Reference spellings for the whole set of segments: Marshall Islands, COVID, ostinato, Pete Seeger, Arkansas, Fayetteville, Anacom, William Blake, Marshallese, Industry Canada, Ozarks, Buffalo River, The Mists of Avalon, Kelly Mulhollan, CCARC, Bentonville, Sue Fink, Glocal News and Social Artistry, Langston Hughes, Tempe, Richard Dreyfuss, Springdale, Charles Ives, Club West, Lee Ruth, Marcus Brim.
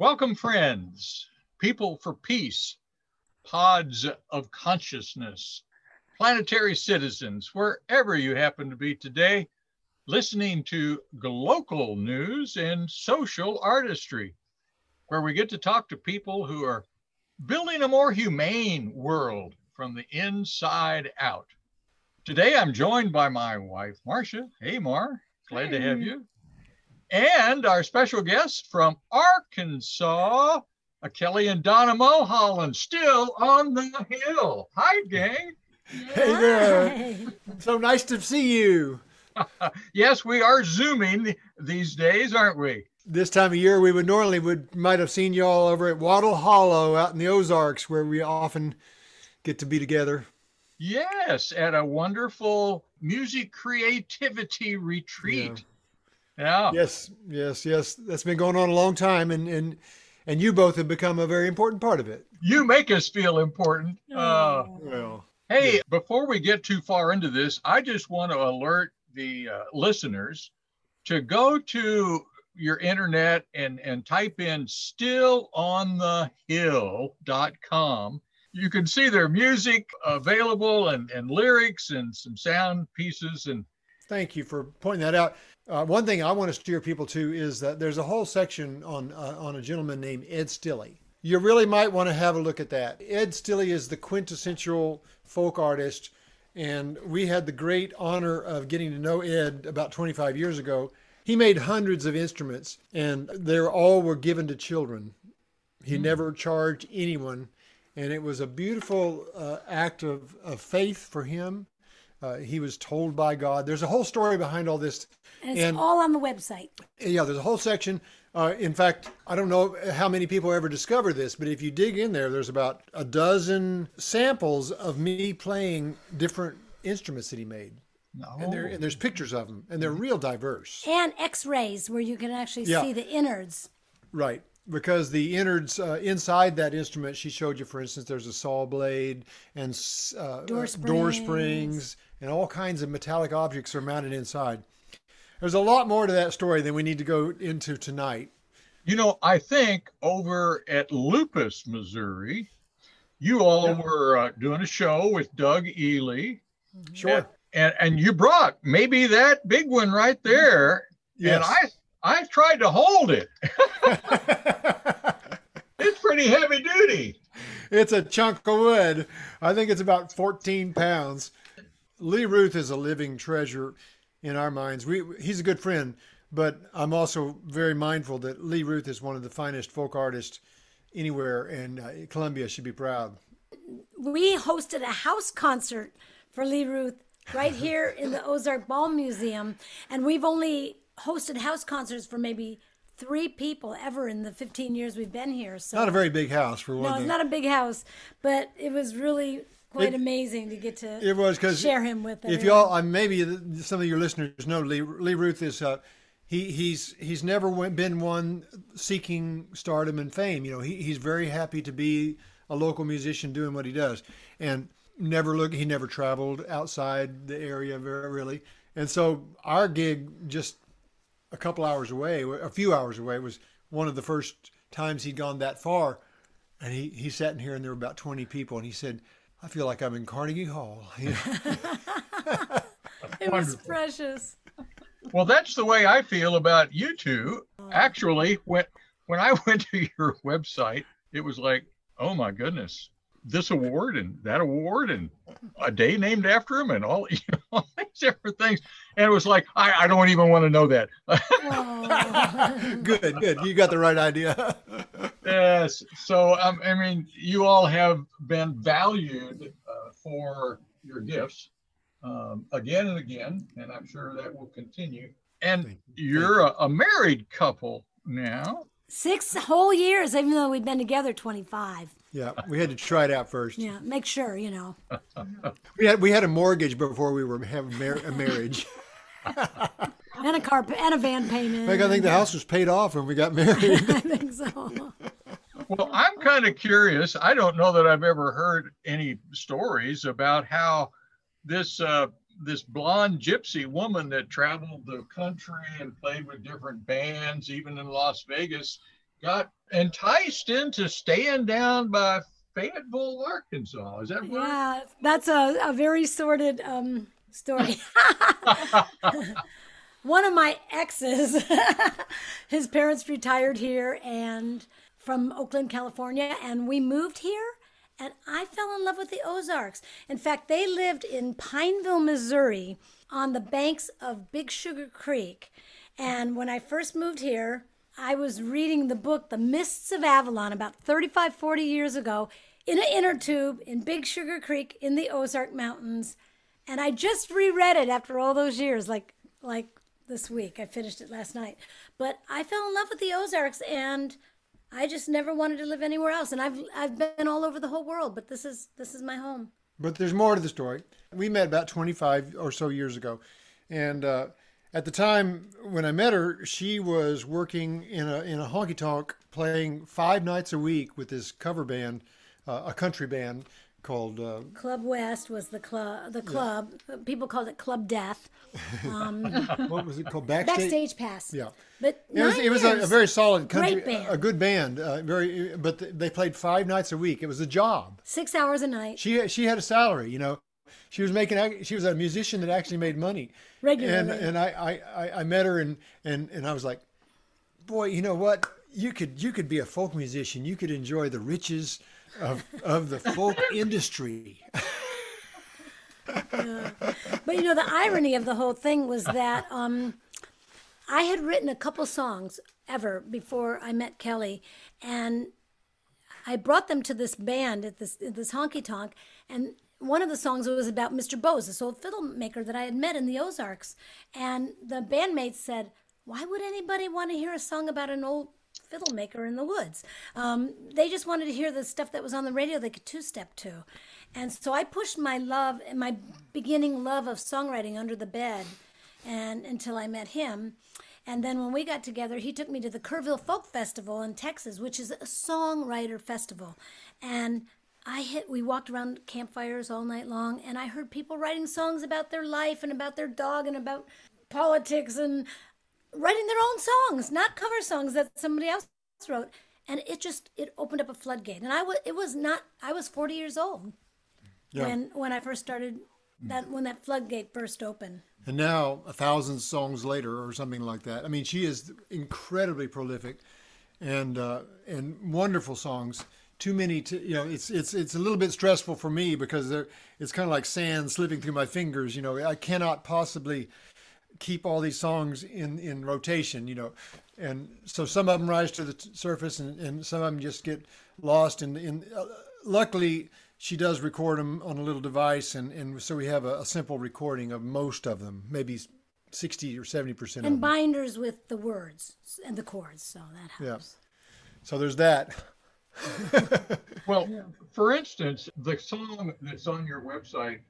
Welcome, friends, people for peace, pods of consciousness, planetary citizens, wherever you happen to be today, listening to Glocal News and Social Artistry, where we get to talk to people who are building a more humane world from the inside out. Today, I'm joined by my wife, Marcia. Hey, Mar, glad to have you. And our special guest from Arkansas, Kelly and Donna Mulhollan, still on the hill. Hi, gang. Hey there. So nice to see you. Yes, we are Zooming these days, aren't we? This time of year, we would normally might have seen you all over at Wattle Hollow out in the Ozarks, where we often get to be together. Yes, at a wonderful music creativity retreat. Yeah. Yeah. Yes. That's been going on a long time, and you both have become a very important part of it. You make us feel important. Hey, before we get too far into this, I just want to alert the listeners to go to your internet and type in stillonthehill.com. You can see their music available and lyrics and some sound pieces. And thank you for pointing that out. One thing I want to steer people to is that there's a whole section on a gentleman named Ed Stilley. You really might want to have a look at that. Ed Stilley is the quintessential folk artist, and we had the great honor of getting to know Ed about 25 years ago. He made hundreds of instruments, and they all were given to children. He never charged anyone, and it was a beautiful act of faith for him. He was told by God. There's a whole story behind all this. And it's all on the website. Yeah, there's a whole section. In fact, I don't know how many people ever discover this, but if you dig in there, there's about a dozen samples of me playing different instruments that he made. No. And there's pictures of them, and they're real diverse. And x-rays where you can actually see the innards. Right. Because the innards inside that instrument she showed you, for instance, there's a saw blade and door springs and all kinds of metallic objects are mounted inside. There's a lot more to that story than we need to go into tonight. You know, I think over at Lupus, Missouri, you all were doing a show with Doug Ely. Sure. And you brought maybe that big one right there. Yes. And I tried to hold it. It's pretty heavy duty. It's a chunk of wood. I think it's about 14 pounds. Lee Ruth is a living treasure in our minds. He's a good friend, but I'm also very mindful that Lee Ruth is one of the finest folk artists anywhere, and Columbia should be proud. We hosted a house concert for Lee Ruth right here in the Ozark Ball Museum, and we've only hosted house concerts for maybe 3 people ever in the 15 years we've been here. So not a very big house for one thing. No, it's not a big house, but it was really quite amazing to get to share him with everyone. If y'all, maybe some of your listeners know, Lee Ruth is, he's never been one seeking stardom and fame. You know, he's very happy to be a local musician doing what he does, and he never traveled outside the area very really. And so our gig just a few hours away, was one of the first times he'd gone that far. And he sat in here, and there were about 20 people. And he said, I feel like I'm in Carnegie Hall. You know? It was precious. Well, that's the way I feel about you two. Actually, when I went to your website, it was like, oh, my goodness, this award and that award and a day named after him and all, you know, all these different things. And it was like, I don't even want to know that. Good. You got the right idea. Yes. So, I mean, you all have been valued for your gifts again and again, and I'm sure that will continue. And you're a married couple now. 6 whole years, even though we've been together 25. Yeah, we had to try it out first. Yeah, make sure, you know. We had a mortgage before we were a marriage. And a car and a van payment. In fact, I think the house was paid off when we got married. I think so. Well, I'm kind of curious. I don't know that I've ever heard any stories about how this this blonde gypsy woman that traveled the country and played with different bands, even in Las Vegas, got enticed into staying down by Fayetteville, Arkansas. Is that right? Yeah, that's a very sordid story. One of my exes, his parents retired here and from Oakland, California, and we moved here, and I fell in love with the Ozarks. In fact, they lived in Pineville, Missouri, on the banks of Big Sugar Creek. And when I first moved here, I was reading the book, The Mists of Avalon, about 35, 40 years ago, in an inner tube in Big Sugar Creek in the Ozark Mountains. And I just reread it after all those years, like this week. I finished it last night. But I fell in love with the Ozarks, and I just never wanted to live anywhere else. And I've been all over the whole world, but this is my home. But there's more to the story. We met about 25 or so years ago. And at the time when I met her, she was working in a honky tonk, playing 5 nights a week with this cover band, a country band called Club West was the club. Yeah. People called it Club Death. What was it called? Backstage Pass. Yeah, but it was a very solid country, band. A good band. They played 5 nights a week. It was a job. 6 hours a night. She had a salary, you know. She was a musician that actually made money regularly. And I met her and I was like, boy, you know what? You could be a folk musician. You could enjoy the riches of the folk industry. But you know, the irony of the whole thing was that I had written a couple songs ever before I met Kelly, and I brought them to this band at this honky tonk. And one of the songs was about Mr. Bowes, this old fiddle maker that I had met in the Ozarks. And the bandmates said, why would anybody want to hear a song about an old fiddle maker in the woods? They just wanted to hear the stuff that was on the radio they could two-step to. And so I pushed my beginning love of songwriting under the bed and until I met him. And then when we got together, he took me to the Kerrville Folk Festival in Texas, which is a songwriter festival. And we walked around campfires all night long, and I heard people writing songs about their life and about their dog and about politics and writing their own songs, not cover songs that somebody else wrote. And it opened up a floodgate. And I was 40 years old when I first started, when that floodgate burst open. And now 1,000 songs later or something like that. I mean, she is incredibly prolific and wonderful songs. Too many to, you know, it's a little bit stressful for me because it's kind of like sand slipping through my fingers. You know, I cannot possibly keep all these songs in rotation, you know. And so some of them rise to the surface and some of them just get lost. And luckily she does record them on a little device. And so we have a simple recording of most of them, maybe 60 or 70% of them. And binders with the words and the chords. So that helps. Yeah. So there's that. Well, for instance, the song that's on your website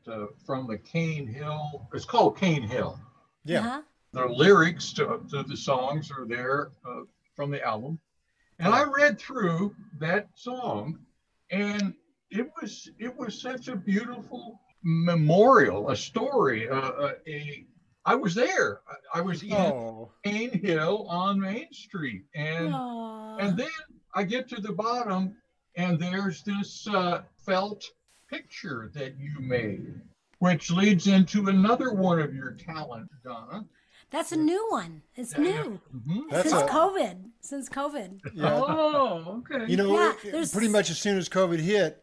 from the Cane Hill, it's called Cane Hill. Yeah. Uh-huh. The lyrics to the songs are there from the album. And I read through that song, and it was such a beautiful memorial, a story. I was there. I was in Cane Hill on Main Street. And then I get to the bottom, and there's this felt picture that you made, which leads into another one of your talent, Donna. That's a new one. It's new. Mm-hmm. Since COVID. Yeah. Oh, okay. You know, pretty much as soon as COVID hit,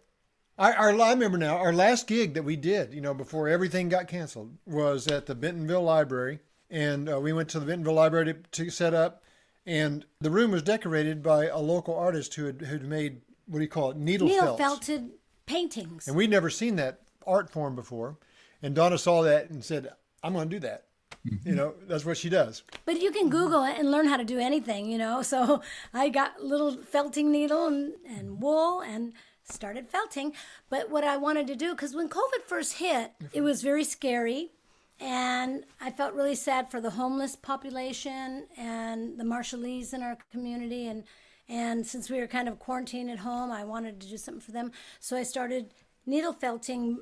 I remember now, our last gig that we did, you know, before everything got canceled, was at the Bentonville Library. And we went to the Bentonville Library to set up. And the room was decorated by a local artist who'd made, what do you call it, needle felted paintings. And we'd never seen that art form before. And Donna saw that and said, I'm going to do that. You know, that's what she does. But you can Google it and learn how to do anything, you know. So I got little felting needle and wool and started felting. But what I wanted to do, because when COVID first hit, it was very scary. And I felt really sad for the homeless population and the Marshallese in our community. And since we were kind of quarantined at home, I wanted to do something for them. So I started needle felting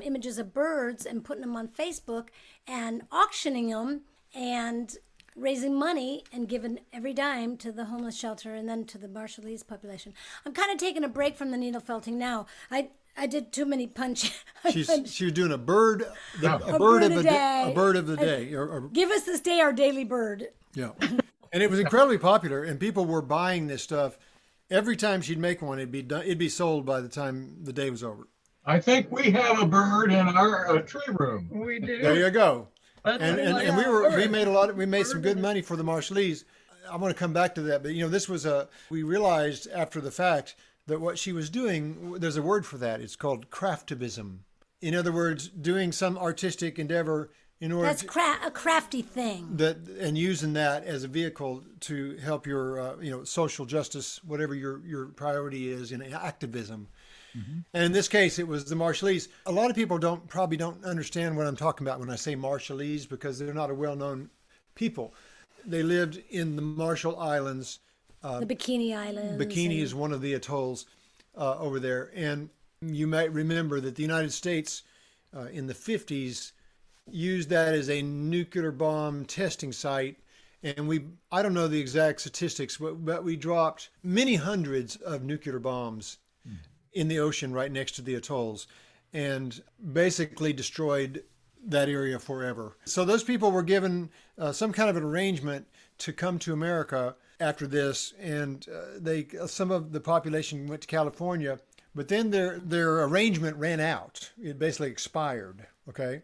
images of birds and putting them on Facebook and auctioning them and raising money and giving every dime to the homeless shelter and then to the Marshallese population. I'm kind of taking a break from the needle felting now. I did too many punches. She was doing a bird of the day. Give us this day our daily bird. Yeah. And it was incredibly popular, and people were buying this stuff. Every time she'd make one, it'd be done, it'd be sold by the time the day was over. I think we have a bird in our tree room. We do. There you go. We made some good money for the Marshallese. I want to come back to that, but this was we realized after the fact that what she was doing, there's a word for that. It's called craftivism. In other words, doing some artistic endeavor in order a crafty thing. And using that as a vehicle to help your social justice, whatever your priority is in activism. Mm-hmm. And in this case, it was the Marshallese. A lot of people probably don't understand what I'm talking about when I say Marshallese, because they're not a well-known people. They lived in the Marshall Islands. The Bikini Islands. Bikini is one of the atolls over there. And you might remember that the United States in the 50s used that as a nuclear bomb testing site. And I don't know the exact statistics, but we dropped many hundreds of nuclear bombs in the ocean right next to the atolls and basically destroyed that area forever. So those people were given some kind of an arrangement to come to America after this, and some of the population went to California, but then their arrangement ran out. It basically expired, okay?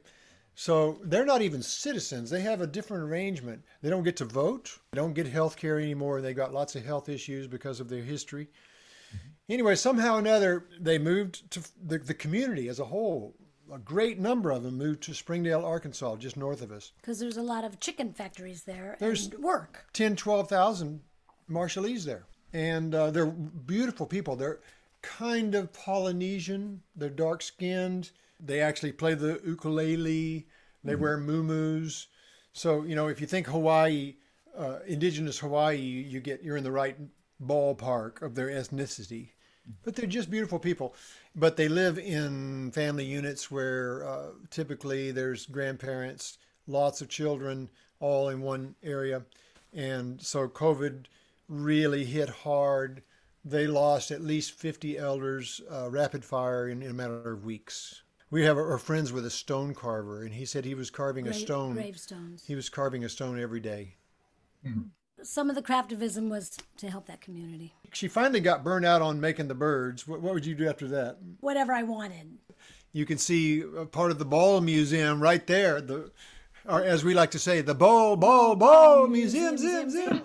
So they're not even citizens. They have a different arrangement. They don't get to vote. They don't get health care anymore. They got lots of health issues because of their history. Anyway, somehow or another, they moved to the community as a whole. A great number of them moved to Springdale, Arkansas, just north of us. Because there's a lot of chicken factories there. There's 10,000, 12,000 Marshallese there. And they're beautiful people. They're kind of Polynesian. They're dark-skinned. They actually play the ukulele. They wear muumuus. So, if you think Hawaii, indigenous Hawaii, you're in the right ballpark of their ethnicity, but they're just beautiful people. But they live in family units where typically there's grandparents, lots of children, all in one area. And so COVID really hit hard. They lost at least 50 elders rapid fire in a matter of weeks. We have our friends with a stone carver, and he said he was carving a stone. Gravestones. He was carving a stone every day. Mm-hmm. Some of the craftivism was to help that community. She finally got burned out on making the birds. What would you do after that? Whatever I wanted. You can see a part of the Ball Museum right there. Or as we like to say, the Ball Museum. Zim.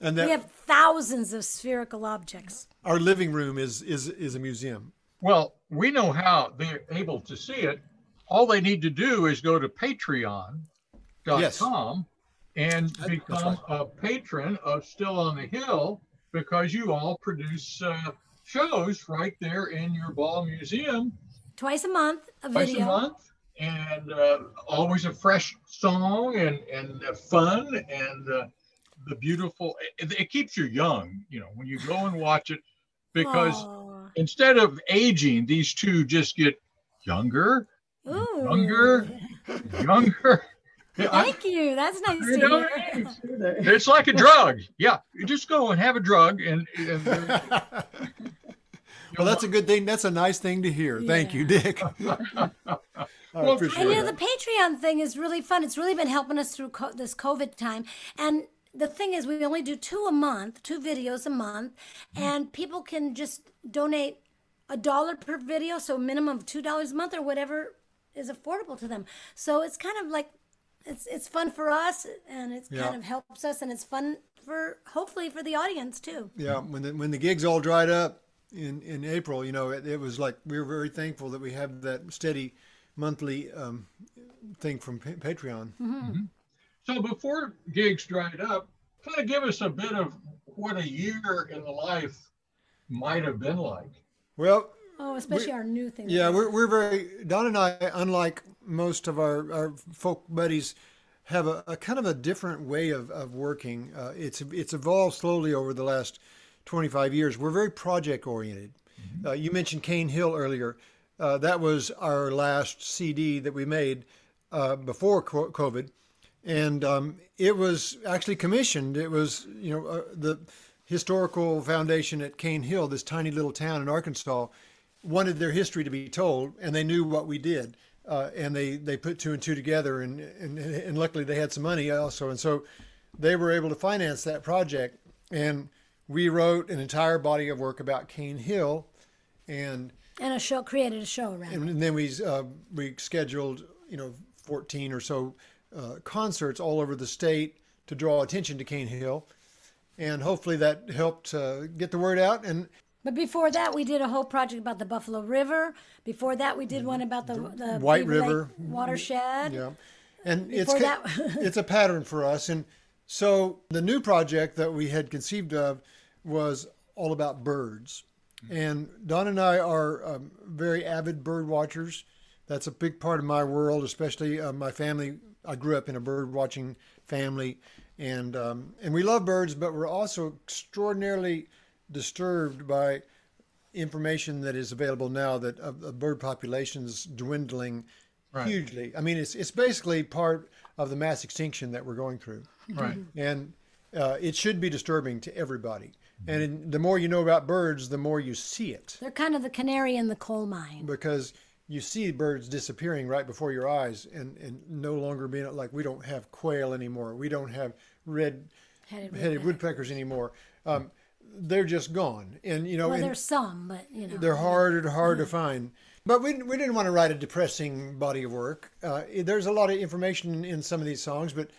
And we have thousands of spherical objects. Our living room is a museum. Well, we know how they're able to see it. All they need to do is go to patreon.com. Yes. And become a patron of Still on the Hill, because you all produce shows right there in your Ball Museum. Twice a month, a video. Twice a month, and always a fresh song and fun and the beautiful. It keeps you young, when you go and watch it, because instead of aging, these two just get younger, younger. Thank you. That's nice to hear. It's like a drug. Yeah. You just go and have a drug. And Well, that's a good thing. That's a nice thing to hear. Yeah. Thank you, Dick. The Patreon thing is really fun. It's really been helping us through this COVID time. And the thing is, we only do two videos a month, and people can just donate $1 per video, so a minimum of $2 a month or whatever is affordable to them. So it's kind of like, It's fun for us, and it kind of helps us, and it's fun hopefully for the audience too. Yeah, when the gigs all dried up in April, it was like we were very thankful that we have that steady monthly thing from Patreon. Mm-hmm. Mm-hmm. So before gigs dried up, kind of give us a bit of what a year in the life might have been like. Well. Oh, especially our new thing. Yeah, we're very, Don and I, unlike most of our folk buddies, have a kind of a different way of working. It's evolved slowly over the last 25 years. We're very project oriented. Mm-hmm. You mentioned Cane Hill earlier. That was our last CD that we made before COVID. And it was actually commissioned. It was, the historical foundation at Cane Hill, this tiny little town in Arkansas, wanted their history to be told, and they knew what we did. And they put two and two together, and luckily they had some money also. And so they were able to finance that project. And we wrote an entire body of work about Cane Hill. And a show, created a show around it. And then we scheduled, 14 or so concerts all over the state to draw attention to Cane Hill, and hopefully that helped get the word out. But before that, we did a whole project about the Buffalo River. Before that, we did one about the White River watershed. Yeah, and it's a pattern for us. And so the new project that we had conceived of was all about birds. And Don and I are very avid bird watchers. That's a big part of my world, especially my family. I grew up in a bird watching family, and we love birds, but we're also extraordinarily disturbed by information that is available now that bird population's dwindling hugely. I mean, it's basically part of the mass extinction that we're going through. Right. And it should be disturbing to everybody. And the more you know about birds, the more you see it. They're kind of the canary in the coal mine. Because you see birds disappearing right before your eyes and no longer being like, we don't have quail anymore. We don't have red-headed woodpeckers anymore. They're just gone. And, there's some, but, They're harder to find. But we didn't want to write a depressing body of work. There's a lot of information in some of these songs, but...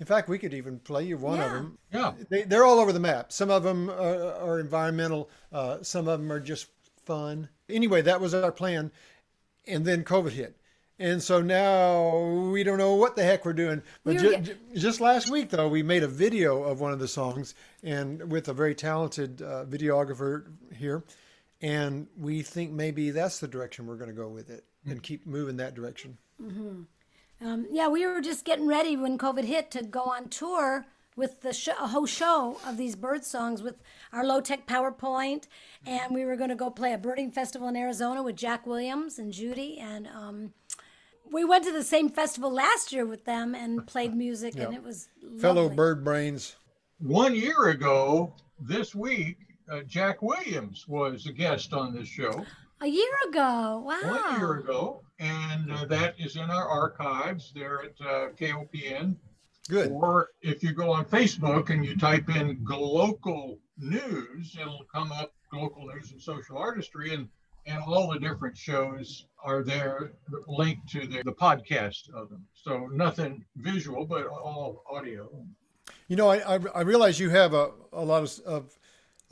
In fact, we could even play you one of them. Yeah, they're all over the map. Some of them are environmental. Some of them are just fun. Anyway, that was our plan. And then COVID hit. And so now we don't know what the heck we're doing. But just last week, though, we made a video of one of the songs and with a very talented videographer here. And we think maybe that's the direction we're going to go with it and keep moving that direction. Mm-hmm. We were just getting ready when COVID hit to go on tour with a whole show of these bird songs with our low-tech PowerPoint, and we were going to go play a birding festival in Arizona with Jack Williams and Judy, and we went to the same festival last year with them and played music, and it was lovely. Fellow bird brains. 1 year ago this week, Jack Williams was a guest on this show. A year ago, wow. 1 year ago, and that is in our archives there at KOPN. Good. Or if you go on Facebook and you type in Glocal News, it'll come up, Glocal News and Social Artistry, and all the different shows are there linked to the podcast of them. So nothing visual, but all audio. I realize you have a lot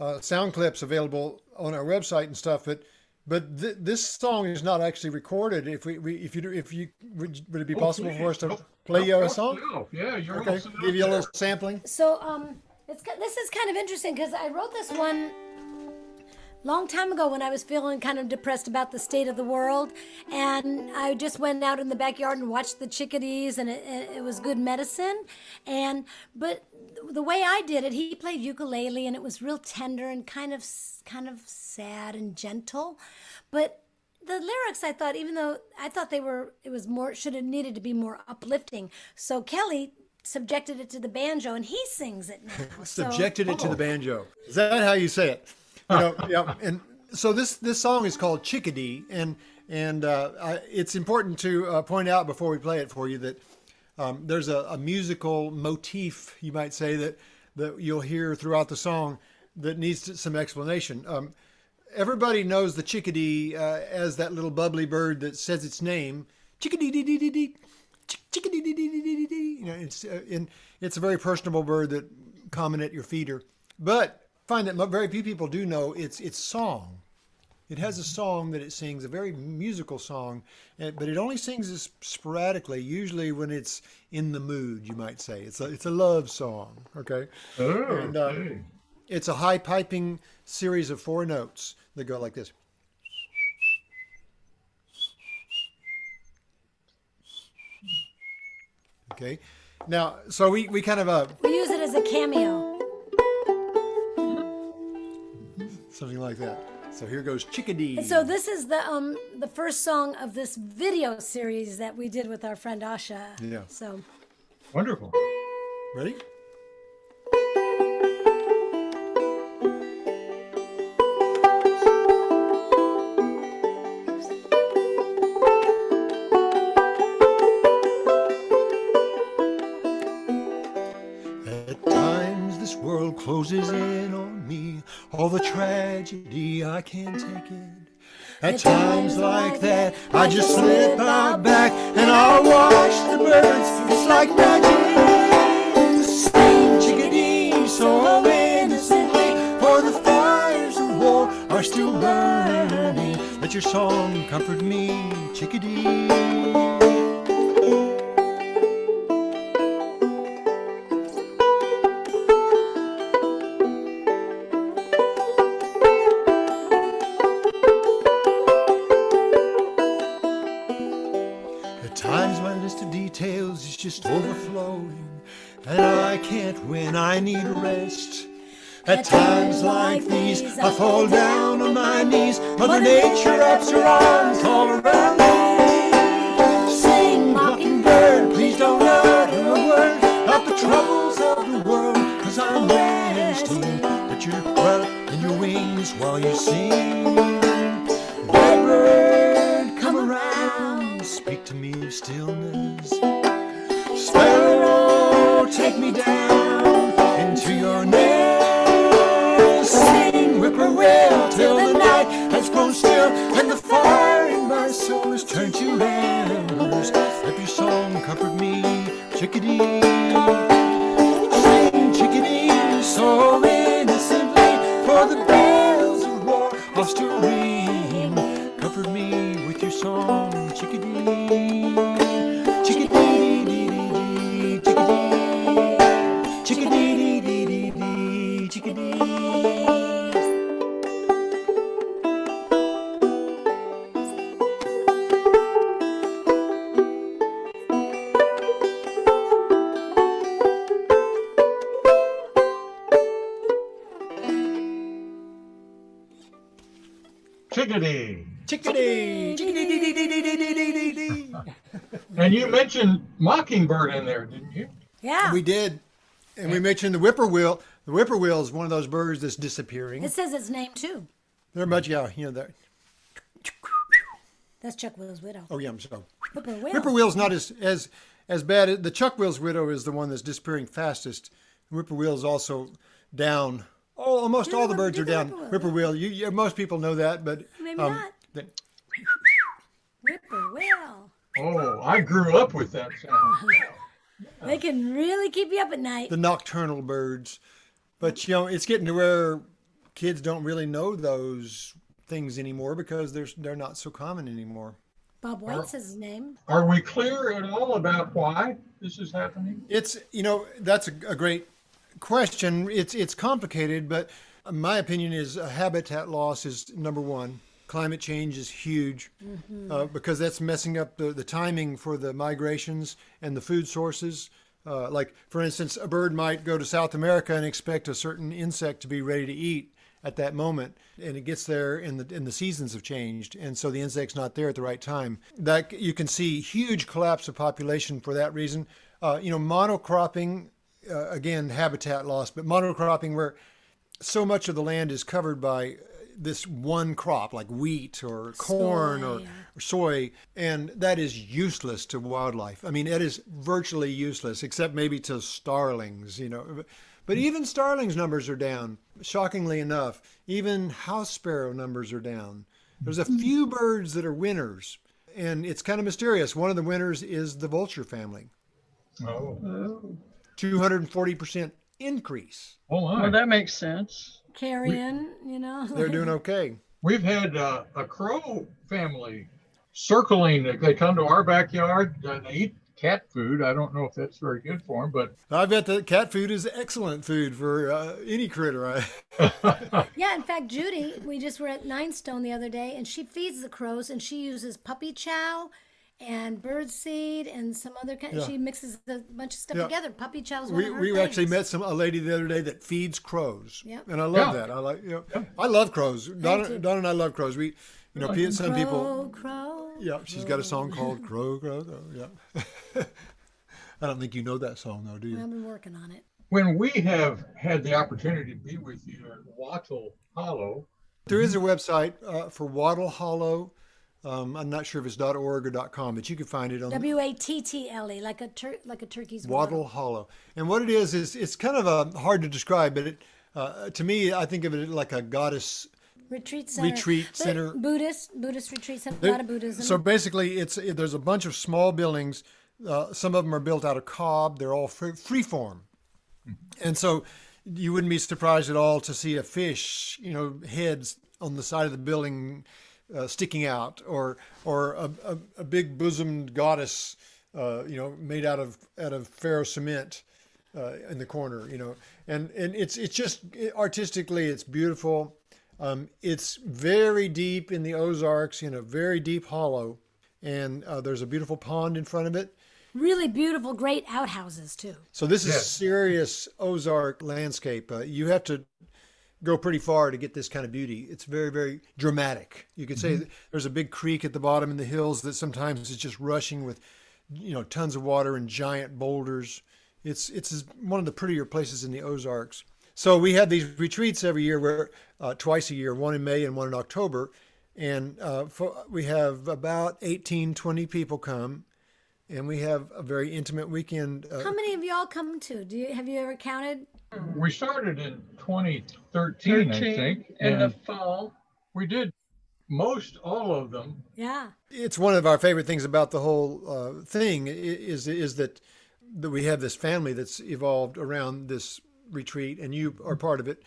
of sound clips available on our website and stuff, But this song is not actually recorded. Would it be possible for us to play you a song? Yeah, you're okay. Give you a little sampling. So this is kind of interesting because I wrote this one long time ago when I was feeling kind of depressed about the state of the world, and I just went out in the backyard and watched the chickadees, and it was good medicine. But the way I did it, he played ukulele, and it was real tender and kind of sad and gentle. But the lyrics, I thought, even though I thought should have needed to be more uplifting. So Kelly subjected it to the banjo, and he sings it now. It to the banjo. Is that how you say it? And so this song is called Chickadee, and it's important to point out before we play it for you that there's a musical motif, you might say, that you'll hear throughout the song that needs some explanation. Everybody knows the chickadee as that little bubbly bird that says its name, chickadee dee dee dee dee, chickadee dee dee dee dee. It's a very personable bird that common at your feeder, but. Find that very few people do know its song. It has a song that it sings, a very musical song, but it only sings this sporadically, usually when it's in the mood, you might say. It's a love song, okay? Oh, and, it's a high piping series of four notes that go like this. Okay, now, so we kind of... we use it as a cameo. Something like that. So here goes Chickadee. So this is the first song of this video series that we did with our friend Asha. Yeah. So Wonderful. Ready? Closes in on me, all the tragedy, I can't take it. At times like that, I just slip out back and I'll watch the birds. It's like magic, the sting chickadee, so innocently, for the fires of war are still burning. Let your song comfort me, chickadee. Just overflowing, and I can't win, I need rest. At times like these, I fall down on my knees. Mother Nature wraps her arms all around me. Sing, mockingbird, please don't utter a word about the troubles of the world, cause I'm resting. But you're caught in your wings while you sing. Blackbird, come around, speak to me of stillness. Sparrow, take me down into your nest. Sing, whippoorwill, till the night has grown still, and the fire in my soul has turned to embers. Let your song comfort me, chickadee. Sing, chickadee, so innocently, for the bells of war are still ringing. Comfort me with your song, chickadee. Chickadee. Chickadee. Chickadee. And you mentioned mockingbird in there, didn't you? Yeah. We did. And we mentioned the whippoorwill. The whippoorwill is one of those birds that's disappearing. It says its name, too. They're much, yeah, you know, that. That's Chuck Will's widow. Oh, yeah, I'm sorry. Whippoorwill. Whippoorwill's not as bad. The Chuck Will's widow is the one that's disappearing fastest. Whippoorwill is also down. Oh, almost all the birds are down. Whippoorwill. You, most people know that, but maybe not. Whippoorwill. Oh, I grew up with that sound. They can really keep you up at night. The nocturnal birds, but you know it's getting to where kids don't really know those things anymore because they're not so common anymore. Bob White says his name. Are we clear at all about why this is happening? It's that's a great question. It's complicated, but my opinion is habitat loss is number one. Climate change is huge because that's messing up the timing for the migrations and the food sources. Like, for instance, a bird might go to South America and expect a certain insect to be ready to eat at that moment, and it gets there and the seasons have changed, and so the insect's not there at the right time. That you can see huge collapse of population for that reason. Monocropping. Again, habitat loss, but monocropping where so much of the land is covered by this one crop like wheat or corn or soy, and that is useless to wildlife. I mean, it is virtually useless except maybe to starlings, But even starlings' numbers are down. Shockingly enough, even house sparrow numbers are down. There's a few birds that are winners, and it's kind of mysterious. One of the winners is the vulture family. Oh. 240% increase. Oh, well, that makes sense. Carrion, they're doing okay. We've had a crow family circling. They come to our backyard. They eat cat food. I don't know if that's very good for them, but I bet that cat food is excellent food for any critter. Yeah, in fact, Judy, we just were at Ninestone the other day, and she feeds the crows, and she uses puppy chow and bird seed and some other kind. Yeah. She mixes a bunch of stuff together. Puppy chows. We actually met a lady the other day that feeds crows. Yep. And I love that. I like I love crows. Donna and I love crows. We some people. Crow, yeah, she's got a song called Crow Crow. Yeah. I don't think you know that song, though, do you? I've been working on it. When we have had the opportunity to be with you at Wattle Hollow. There is a website for Wattle Hollow. I'm not sure if it's .org or .com, but you can find it on Wattle, like a turkey's waddle. Wattle Hollow. And what it is it's kind of hard to describe, but it, to me, I think of it like a goddess retreat center. Buddhist retreat center. A lot of Buddhism. So basically, there's a bunch of small buildings. Some of them are built out of cob. They're all freeform, and so you wouldn't be surprised at all to see a fish, heads on the side of the building. Sticking out, or a big bosomed goddess, made out of ferro cement, in the corner, and it's just artistically it's beautiful. It's very deep in the Ozarks in a very deep hollow, and there's a beautiful pond in front of it. Really beautiful, great outhouses too. So this is serious Ozark landscape. You have to go pretty far to get this kind of beauty. It's very, very dramatic. You could say there's a big creek at the bottom in the hills that sometimes is just rushing with, tons of water and giant boulders. It's one of the prettier places in the Ozarks. So we have these retreats every year, where twice a year, one in May and one in October, and we have about 18, 20 people come. And we have a very intimate weekend. How many of y'all come to? Have you ever counted? We started in 2013, I think. In the fall. We did most all of them. Yeah. It's one of our favorite things about the whole thing is that we have this family that's evolved around this retreat, and you are part of it.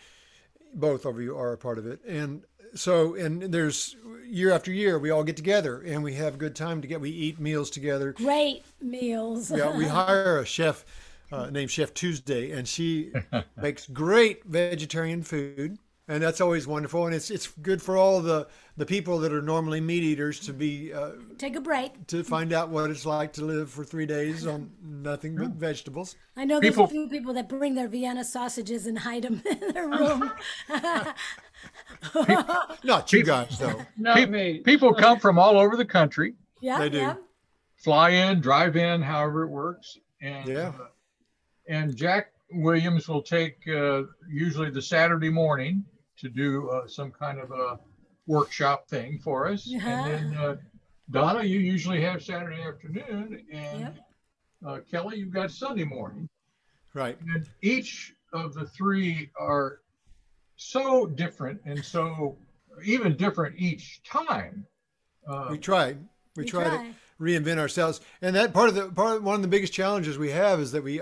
Both of you are a part of it. And so, and there's year after year, we all get together and we have a good time together. We eat meals together. Great meals. Yeah, we hire a chef named Chef Tuesday, and she makes great vegetarian food. And that's always wonderful. And it's good for all the people that are normally meat eaters to be... take a break. To find out what it's like to live for 3 days on nothing but vegetables. I know there's a few people that bring their Vienna sausages and hide them in their room. Not you guys, though. Not me. People come from all over the country. Yeah, they do. Yeah. Fly in, drive in, however it works. And, and Jack Williams will take usually the Saturday morning to do some kind of a workshop thing for us. Yeah. And then Donna, you usually have Saturday afternoon, and Kelly, you've got Sunday morning. Right. And each of the three are so different, and so even different each time. We try to reinvent ourselves. And that one of the biggest challenges we have is that we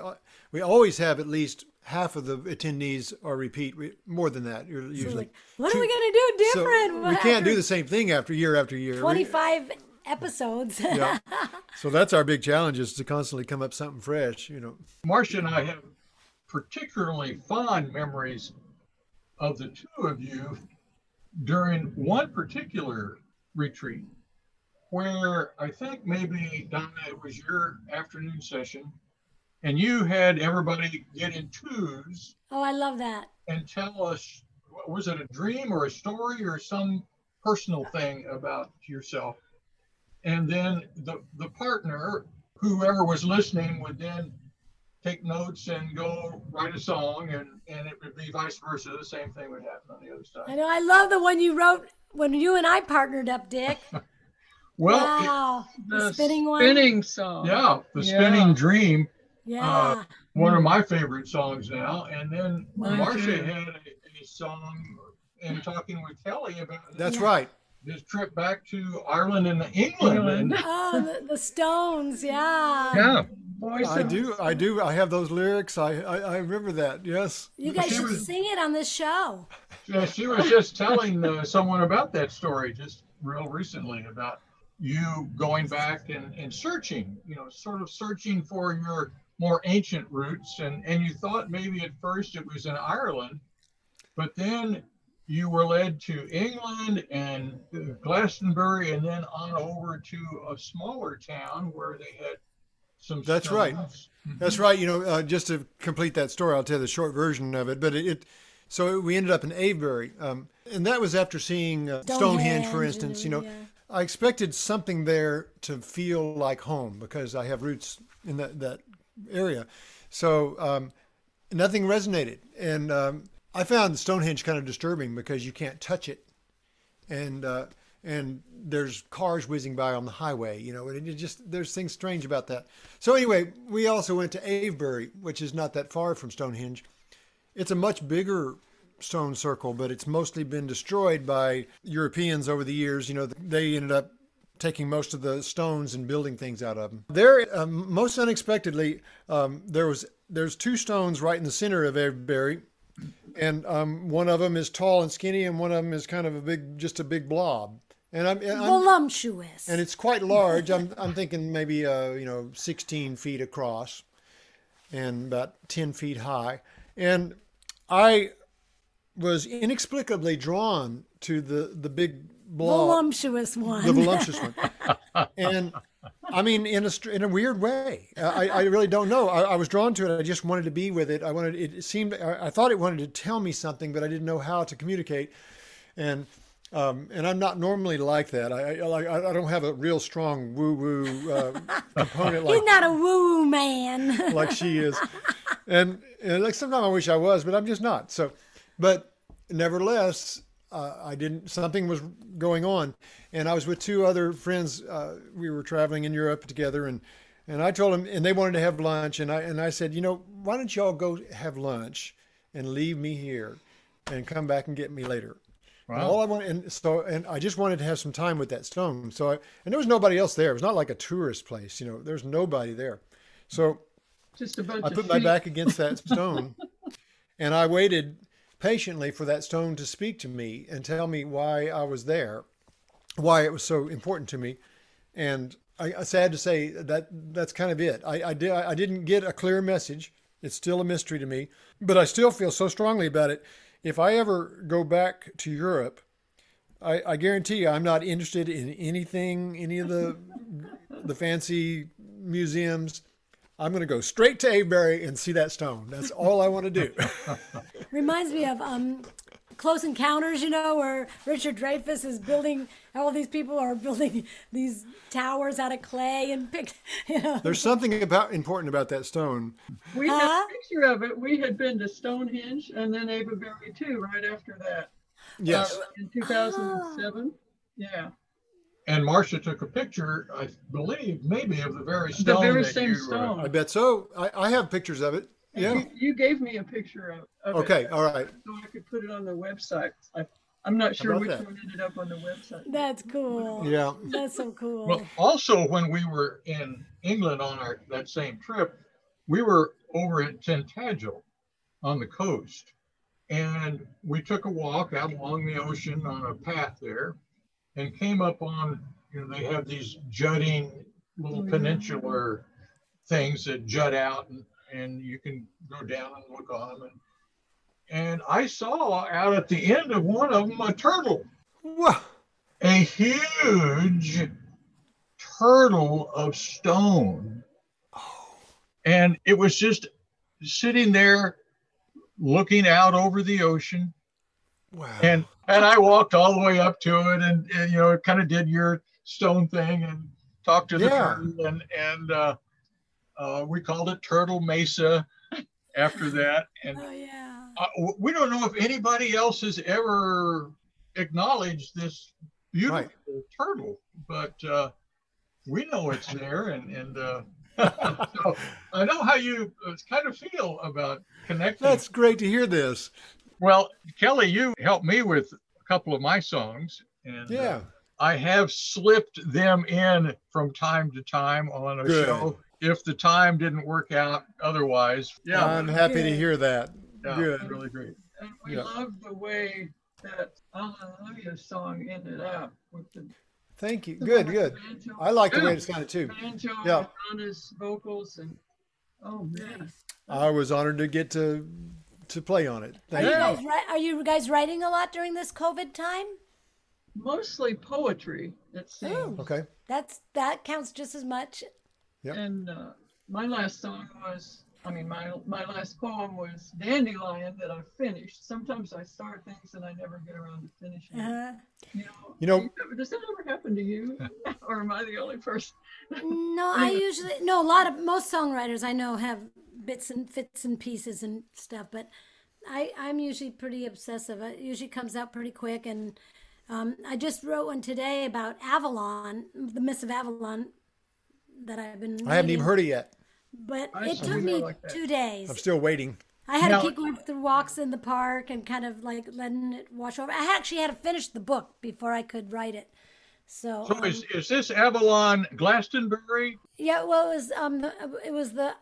always have at least half of the attendees are repeat, more than that usually. So what are we going to do different? So we can't do the same thing after year. 25 episodes. Yeah. So that's our big challenge, is to constantly come up something fresh, Marcia and I have particularly fond memories of the two of you during one particular retreat where I think maybe, Donna, it was your afternoon session. And you had everybody get in twos. Oh, I love that. And tell us, was it a dream or a story or some personal thing about yourself? And then the partner, whoever was listening, would then take notes and go write a song, and it would be vice versa. The same thing would happen on the other side. I know. I love the one you wrote when you and I partnered up, Dick. Well, wow. The spinning song. Yeah, the spinning dream. Yeah, one of my favorite songs now. And then Marcia had a song in talking with Kelly about this trip back to Ireland and England. Oh, the Stones, yeah. Boy, I do. I have those lyrics. I remember that. Yes. You guys should sing it on this show. Yeah, she was just telling someone about that story just real recently about you going back and searching, sort of searching for your more ancient roots, and you thought maybe at first it was in Ireland, but then you were led to England and Glastonbury, and then on over to a smaller town where they had some. That's right. That's right. Just to complete that story, I'll tell the short version of it. But so we ended up in Avebury, and that was after seeing Stonehenge, for instance. I expected something there to feel like home because I have roots in that area. So nothing resonated. And I found Stonehenge kind of disturbing because you can't touch it. And there's cars whizzing by on the highway, you know, and it just, there's things strange about that. So anyway, we also went to Avebury, which is not that far from Stonehenge. It's a much bigger stone circle, but it's mostly been destroyed by Europeans over the years. You know, they ended up taking most of the stones and building things out of them. There, most unexpectedly, there's two stones right in the center of Avebury. And one of them is tall and skinny, and one of them is kind of just a big blob. And voluptuous. And it's quite large. I'm thinking maybe 16 feet across, and about 10 feet high. And I was inexplicably drawn to the big blob, the voluptuous one. And I mean, in a weird way, I really don't know. I was drawn to it. I just wanted to be with it. I thought it wanted to tell me something, but I didn't know how to communicate. And I'm not normally like that. I don't have a real strong woo-woo component. You're not a woo-woo man. Like she is. And like sometimes I wish I was, but I'm just not. So, but nevertheless, something was going on, and I was with two other friends. We were traveling in Europe together, and I told them, and they wanted to have lunch, and I said, why don't y'all go have lunch and leave me here and come back and get me later. Wow. And I just wanted to have some time with that stone. So and there was nobody else there. It was not like a tourist place, there's nobody there. So just I put my back against that stone and I waited patiently for that stone to speak to me and tell me why I was there, why it was so important to me. And I sad to say that's kind of it. I didn't get a clear message. It's still a mystery to me, but I still feel so strongly about it. If I ever go back to Europe, I guarantee you I'm not interested in anything, any of the fancy museums. I'm going to go straight to Avebury and see that stone. That's all I want to do. Reminds me of Close Encounters, where Richard Dreyfuss is building, all these people are building these towers out of clay and . There's something important about that stone. We had a picture of it. We had been to Stonehenge and then Avebury too, right after that. Yes. In 2007. Oh. Yeah. And Marcia took a picture, I believe, maybe of the very stone. The very same stone. I bet so. I have pictures of it. Yeah. You gave me a picture of it. Okay, all right. So I could put it on the website. I'm not sure which one ended up on the website. That's cool. Yeah. That's so cool. Well, also, when we were in England on that same trip, we were over at Tintagel on the coast. And we took a walk out along the ocean on a path there. And came up on, they have these jutting little peninsular things that jut out, and you can go down and look on them. And I saw out at the end of one of them a turtle. Whoa. A huge turtle of stone. Oh. And it was just sitting there looking out over the ocean. Wow. And I walked all the way up to it and kind of did your stone thing and talked to the turtle. And we called it Turtle Mesa after that. And we don't know if anybody else has ever acknowledged this beautiful turtle, but we know it's there. And so I know how you kind of feel about connecting. That's great to hear this. Well, Kelly, you helped me with a couple of my songs, and I have slipped them in from time to time on a show if the time didn't work out otherwise. Yeah, I'm happy to hear that. Yeah, good. Really great. And we love the way that Hallelujah song ended up. With the, thank you. Good. Banjo. I like the way it sounded too. Banjo, Donna's vocals, and oh man, I was honored to get to play on it. Are you guys writing a lot during this COVID time? Mostly poetry, it seems. Ooh, okay. That counts just as much. Yep. And my last song was I mean, my last poem was Dandelion that I finished. Sometimes I start things and I never get around to finishing. Does that ever happen to you? Or am I the only person? No, I usually, a lot of, most songwriters I know have bits and fits and pieces and stuff, but I'm usually pretty obsessive. It usually comes out pretty quick. And I just wrote one today about Avalon, the Miss of Avalon that I've been reading. I haven't even heard it yet. But it took me 2 days. I'm still waiting. I had to keep going through walks in the park and kind of like letting it wash over. I actually had to finish the book before I could write it. So is this Avalon Glastonbury? Yeah, well, it was the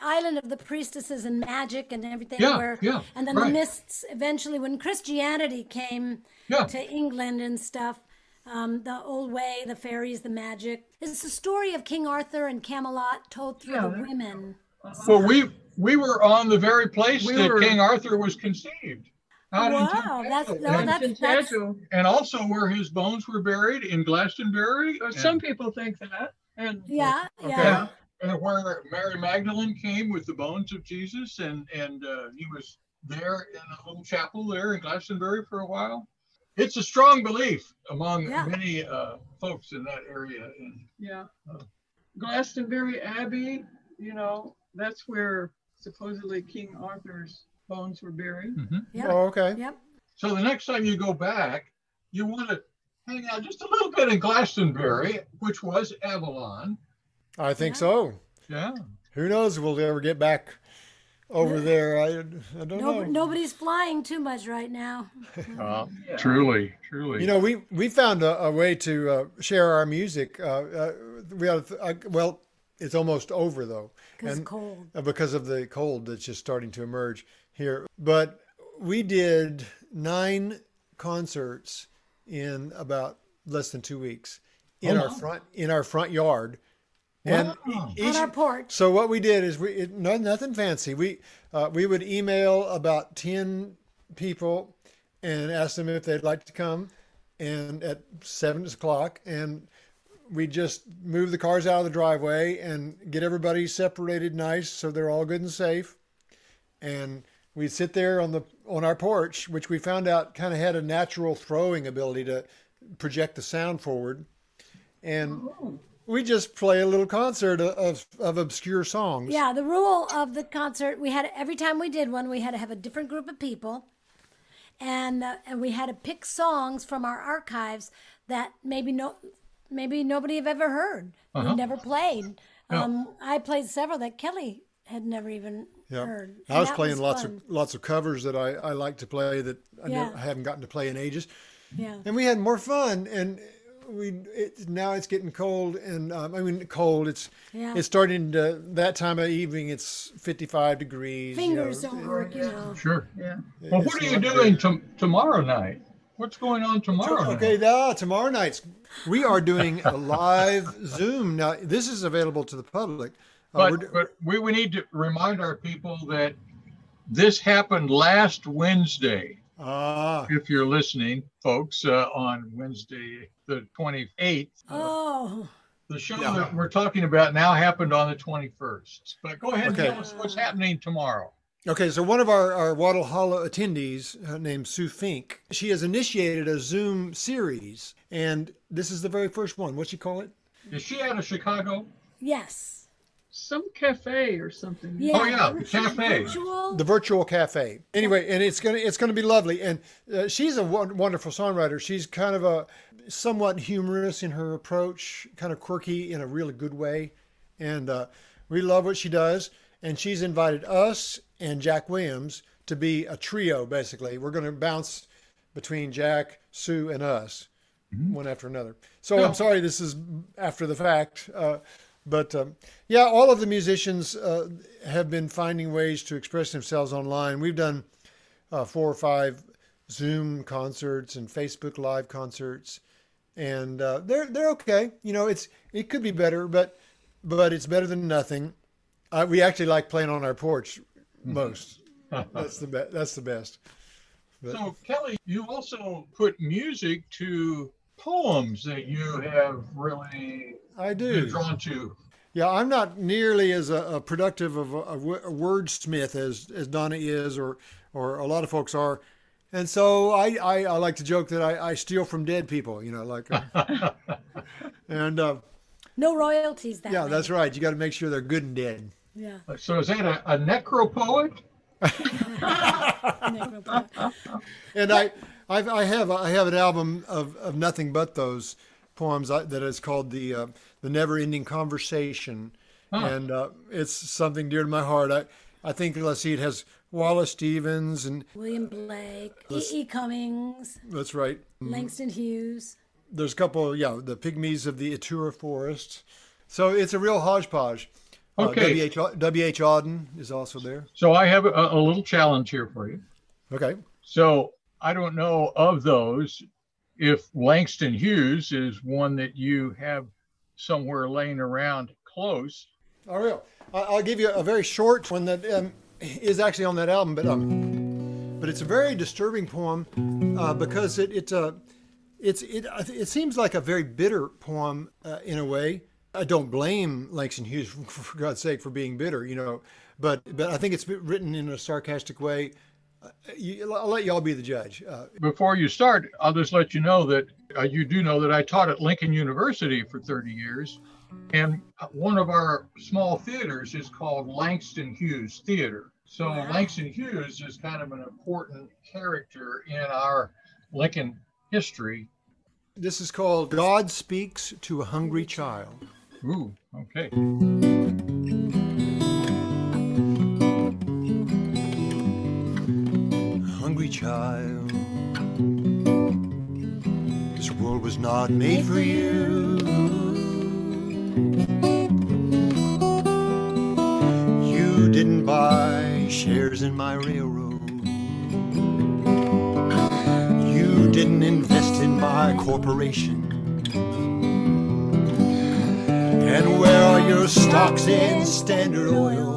island of the priestesses and magic and everything. And then the mists eventually, when Christianity came to England and stuff, the old way, the fairies, the magic. It's the story of King Arthur and Camelot told through the women. Well, we were on the very place King Arthur was conceived. That's and also where his bones were buried in Glastonbury. Some people think that. And where Mary Magdalene came with the bones of Jesus, and he was there in a little chapel there in Glastonbury for a while. It's a strong belief among many folks in that area. Glastonbury Abbey, that's where supposedly King Arthur's bones were buried. Mm-hmm. Yep. Oh, okay. Yep. So the next time you go back, you want to hang out just a little bit in Glastonbury, which was Avalon. I think so. Yeah. Who knows? We'll ever get back over there. I don't know. Nobody's flying too much right now. Truly. We found a way to share our music. We have, well, it's almost over though. Because cold. Because of the cold that's just starting to emerge here. But we did 9 concerts in about less than 2 weeks in our front yard. And on our porch. So what we did is nothing fancy. We would email about 10 people and ask them if they'd like to come, and at 7:00, and we just move the cars out of the driveway and get everybody separated nice so they're all good and safe. And we'd sit there on our porch, which we found out kind of had a natural throwing ability to project the sound forward. And we just play a little concert of obscure songs. Yeah, the rule of the concert, every time we did one, we had to have a different group of people. And we had to pick songs from our archives that maybe nobody have ever heard. Uh-huh. We never played. Yeah. I played several that Kelly had never even heard. I was playing lots of covers that I like to play that I haven't gotten to play in ages. Yeah. And we had more fun. And now it's getting cold, and it's starting to, that time of evening, it's 55 degrees. Fingers don't work, Sure. Yeah. Well, what are you doing tomorrow night? What's going on tomorrow night? Okay, tomorrow night's, we are doing a live Zoom. Now, this is available to the public. But we need to remind our people that this happened last Wednesday. If you're listening, folks, on Wednesday the 28th, the show that we're talking about now happened on the 21st. But go ahead and tell us what's happening tomorrow. Okay, so one of our Wattle Hollow attendees named Sue Fink, she has initiated a Zoom series, and this is the very first one. What'd she call it? Is she out of Chicago? Yes. Some cafe or something. Yeah. Oh yeah, the cafe. The virtual cafe. Anyway, and it's gonna be lovely. And she's a wonderful songwriter. She's kind of somewhat humorous in her approach, kind of quirky in a really good way. And we love what she does. And she's invited us and Jack Williams to be a trio. Basically, we're gonna bounce between Jack, Sue, and us, one after another. So I'm sorry, this is after the fact. But all of the musicians have been finding ways to express themselves online. We've done 4 or 5 Zoom concerts and Facebook Live concerts, and they're okay. It could be better, but it's better than nothing. We actually like playing on our porch most. That's the best. But. So Kelly, you also put music to poems that you have really been drawn to. Yeah, I'm not nearly as a productive of a wordsmith as Donna is, or a lot of folks are. And so I like to joke that I steal from dead people, you know, like, and no royalties. Yeah, that's right. You got to make sure they're good and dead. Yeah. So is that a necropoet? And I have an album of nothing but those poems that is called the Never Ending Conversation, and it's something dear to my heart. I think, let's see, it has Wallace Stevens and William Blake, E.E. Cummings. That's right. Langston Hughes. There's a couple, the Pygmies of the Etura Forest. So it's a real hodgepodge. Okay. W.H. Auden is also there. So I have a little challenge here for you. Okay. So I don't know of those if Langston Hughes is one that you have somewhere laying around close. All right. I'll give you a very short one that is actually on that album, but it's a very disturbing poem because it seems like a very bitter poem in a way. I don't blame Langston Hughes, for God's sake, for being bitter, you know, but I think it's written in a sarcastic way. I'll let y'all be the judge. Before you start, I'll just let you know that you do know that I taught at Lincoln University for 30 years, and one of our small theaters is called Langston Hughes Theater. So wow. Langston Hughes is kind of an important character in our Lincoln history. This is called God Speaks to a Hungry Child. Ooh, okay. Hungry child, this world was not made for you. You didn't buy shares in my railroad. You didn't invest in my corporation. And where are your stocks in Standard Oil?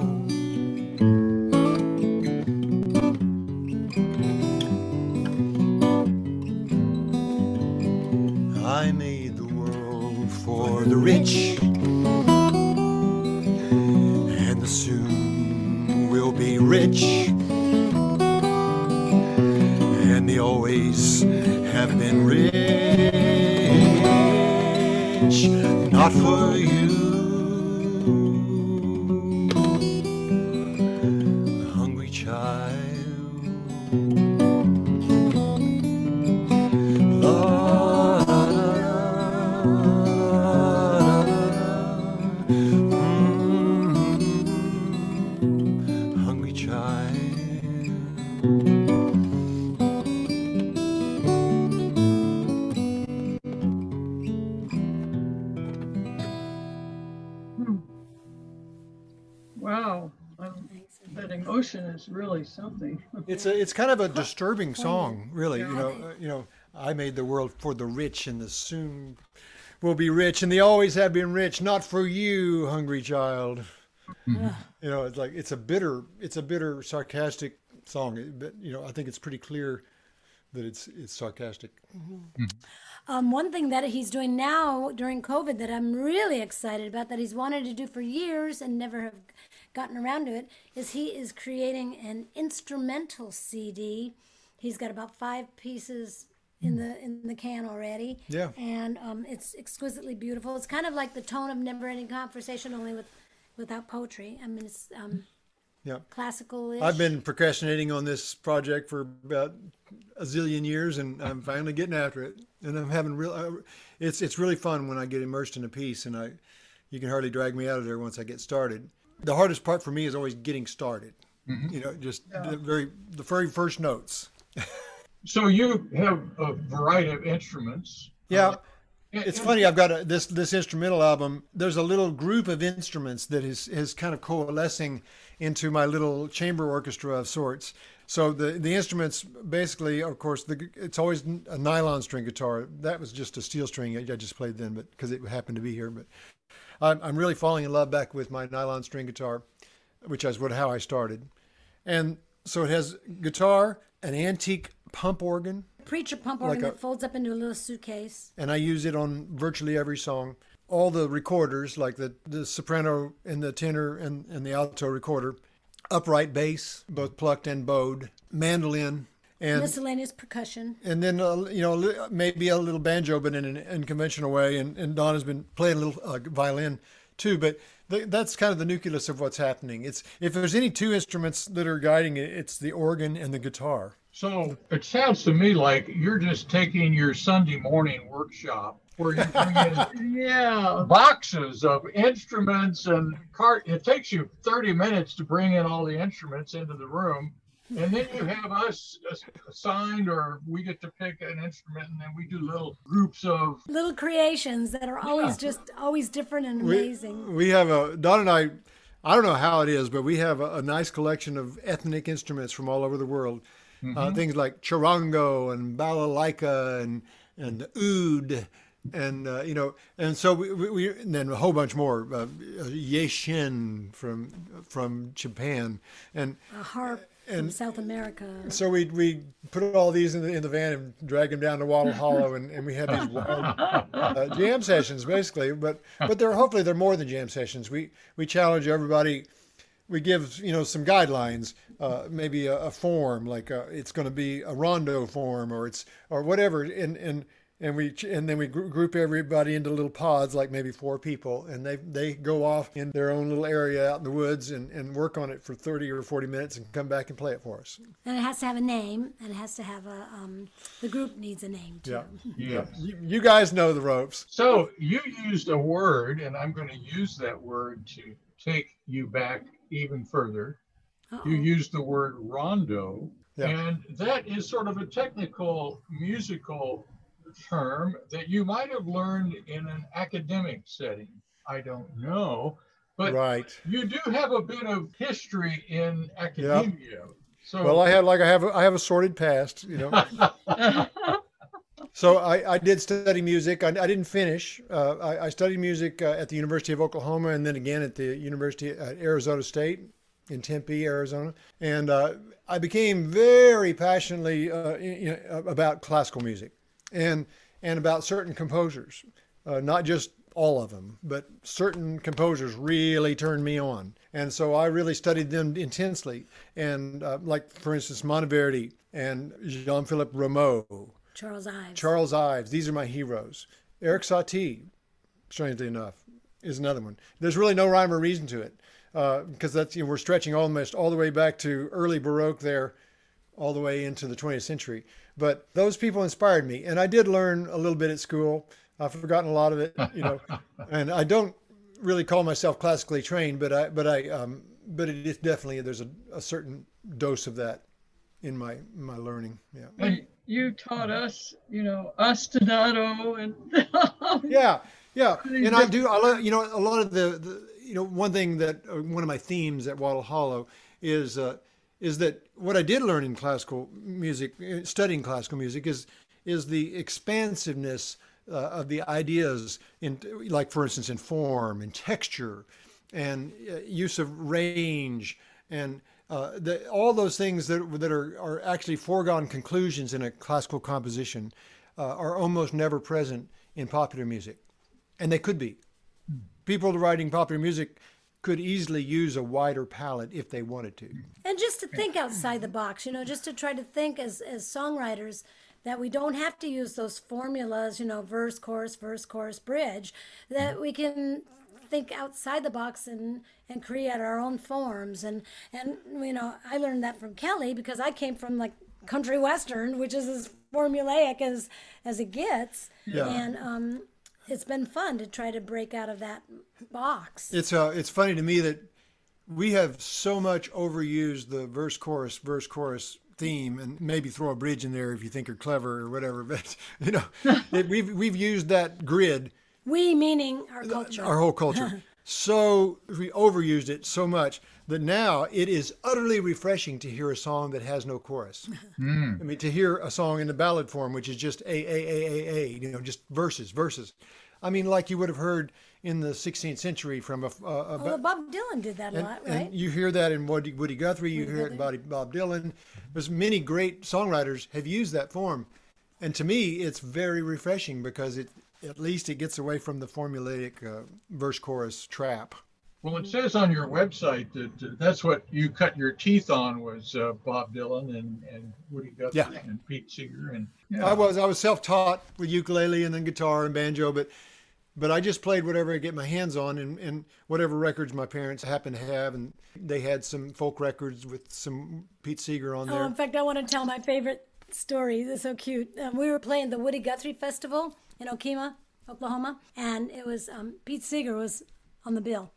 I made the world for the rich, and the soon will be rich, and they always have been rich, not for you, a hungry child. Is really something. It's kind of a disturbing song, really. Yeah. You know. I made the world for the rich, and the soon will be rich, and they always have been rich. Not for you, hungry child. Mm-hmm. You know, it's like it's a bitter, sarcastic song. But you know, I think it's pretty clear that it's sarcastic. Mm-hmm. Mm-hmm. One thing that he's doing now during COVID that I'm really excited about, that he's wanted to do for years and never have gotten around to it, is he is creating an instrumental CD. He's got about 5 pieces in the can already. Yeah. And it's exquisitely beautiful. It's kind of like the tone of Never Ending Conversation, only without poetry. I mean, it's classical-ish. I've been procrastinating on this project for about a zillion years, and I'm finally getting after it. And I'm having it's really fun when I get immersed in a piece, and you can hardly drag me out of there once I get started. The hardest part for me is always getting started, you know, the very first notes. So you have a variety of instruments. Yeah. It's funny. I've got this instrumental album. There's a little group of instruments that is kind of coalescing into my little chamber orchestra of sorts. So the instruments basically, of course, it's always a nylon string guitar. That was just a steel string I just played then, but because it happened to be here, but I'm really falling in love back with my nylon string guitar, which is how I started. And so it has guitar, an antique pump organ. Preacher pump organ that folds up into a little suitcase. And I use it on virtually every song. all the recorders, like the soprano and the tenor and the alto recorder, upright bass, both plucked and bowed, mandolin, and miscellaneous percussion, and then maybe a little banjo, but in an unconventional way. And Donna's been playing a little violin too. But that's kind of the nucleus of what's happening. It's if there's any two instruments that are guiding it, it's the organ and the guitar. So it sounds to me like you're just taking your Sunday morning workshop, where you bring in boxes of instruments and cart. It takes you 30 minutes to bring in all the instruments into the room, and then you have us assigned, or we get to pick an instrument, and then we do little groups of little creations that are always just always different and amazing. We have a Don and I don't know how it is, but we have a nice collection of ethnic instruments from all over the world. Mm-hmm. Things like charango and balalaika and oud. And and so we and then a whole bunch more. Yeshin from Japan, and a harp from South America. So we put all these in the van and drag them down to Wattle Hollow, and we had these wild jam sessions basically. But they're more than jam sessions. We challenge everybody. We give some guidelines, maybe a form like it's going to be a rondo form or whatever, and then we group everybody into little pods, like maybe four people, and they go off in their own little area out in the woods and work on it for 30 or 40 minutes and come back and play it for us. And it has to have a name, and it has to have a the group needs a name too. Yeah. You guys know the ropes. So you used a word, and I'm going to use that word to take you back even further. Uh-oh. You used the word rondo, and that is sort of a technical musical term that you might have learned in an academic setting. I don't know, but you do have a bit of history in academia. Yep. So I have a sordid past, So I did study music. I didn't finish. I studied music at the University of Oklahoma, and then again at the University at Arizona State in Tempe, Arizona, and I became very passionately about classical music. And about certain composers, not just all of them, but certain composers really turned me on. And so I really studied them intensely. And like, for instance, Monteverdi and Jean-Philippe Rameau. Charles Ives. These are my heroes. Eric Satie, strangely enough, is another one. There's really no rhyme or reason to it, because that's we're stretching almost all the way back to early Baroque there, all the way into the 20th century. But those people inspired me, and I did learn a little bit at school. I've forgotten a lot of it, and I don't really call myself classically trained, but it is definitely, there's a certain dose of that in my learning. Yeah. And you taught us, ostinato and yeah. And I do, a lot of the one thing one of my themes at Wattle Hollow is that what I did learn in classical music, studying classical music, is the expansiveness of the ideas in, like, for instance, in form and texture and use of range and all those things that are actually foregone conclusions in a classical composition are almost never present in popular music. And they could be. People writing popular music could easily use a wider palette if they wanted to. And just to think outside the box, just to try to think as songwriters that we don't have to use those formulas, verse, chorus, bridge, that we can think outside the box and create our own forms. And I learned that from Kelly, because I came from like country western, which is as formulaic as it gets. Yeah. And, it's been fun to try to break out of that box. It's funny to me that we have so much overused the verse chorus theme, and maybe throw a bridge in there if you think you're clever or whatever. But we've used that grid. We meaning our culture, our whole culture. So we overused it so much that now it is utterly refreshing to hear a song that has no chorus. I mean, to hear a song in the ballad form, which is just a, just verses. I mean, like you would have heard in the 16th century from Bob Dylan did that a lot, right? And you hear that in Woody Guthrie, you hear it in Bob Dylan. There's many great songwriters have used that form. And to me, it's very refreshing because it at least it gets away from the formulaic verse-chorus trap. Well, it says on your website that that's what you cut your teeth on was Bob Dylan and Woody Guthrie and Pete Seeger. And I was self-taught with ukulele and then guitar and banjo, but I just played whatever I get my hands on and whatever records my parents happened to have. And they had some folk records with some Pete Seeger on there. Oh, in fact, I want to tell my favorite story. They're so cute. We were playing the Woody Guthrie Festival in Okemah, Oklahoma, and it was Pete Seeger was on the bill.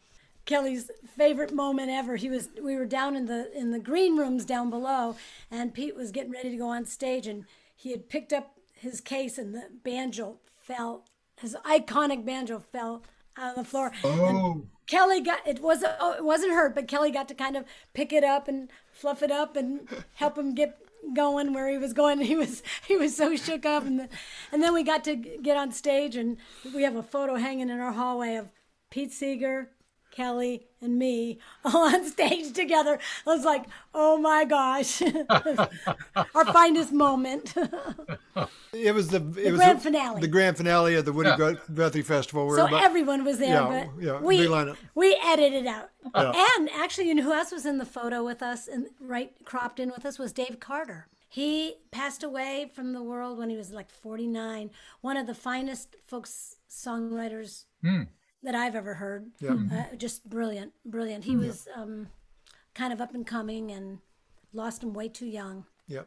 Kelly's favorite moment ever. We were down in the green rooms down below, and Pete was getting ready to go on stage, and he had picked up his case, and the banjo fell. His iconic banjo fell out on the floor. Oh! And Kelly got it wasn't hurt, but Kelly got to kind of pick it up and fluff it up and help him get going where he was going. He was so shook up, and then we got to get on stage, and we have a photo hanging in our hallway of Pete Seeger, Kelly, and me all on stage together. I was like, oh my gosh. Our finest moment. It was the grand finale. The grand finale of the Woody Guthrie Festival. So everyone was there, but we edited out. Yeah. And actually, you know who else was in the photo with us and cropped in with us was Dave Carter. He passed away from the world when he was like 49, one of the finest folk songwriters that I've ever heard. Just brilliant, brilliant. He was kind of up and coming and lost him way too young. Yep.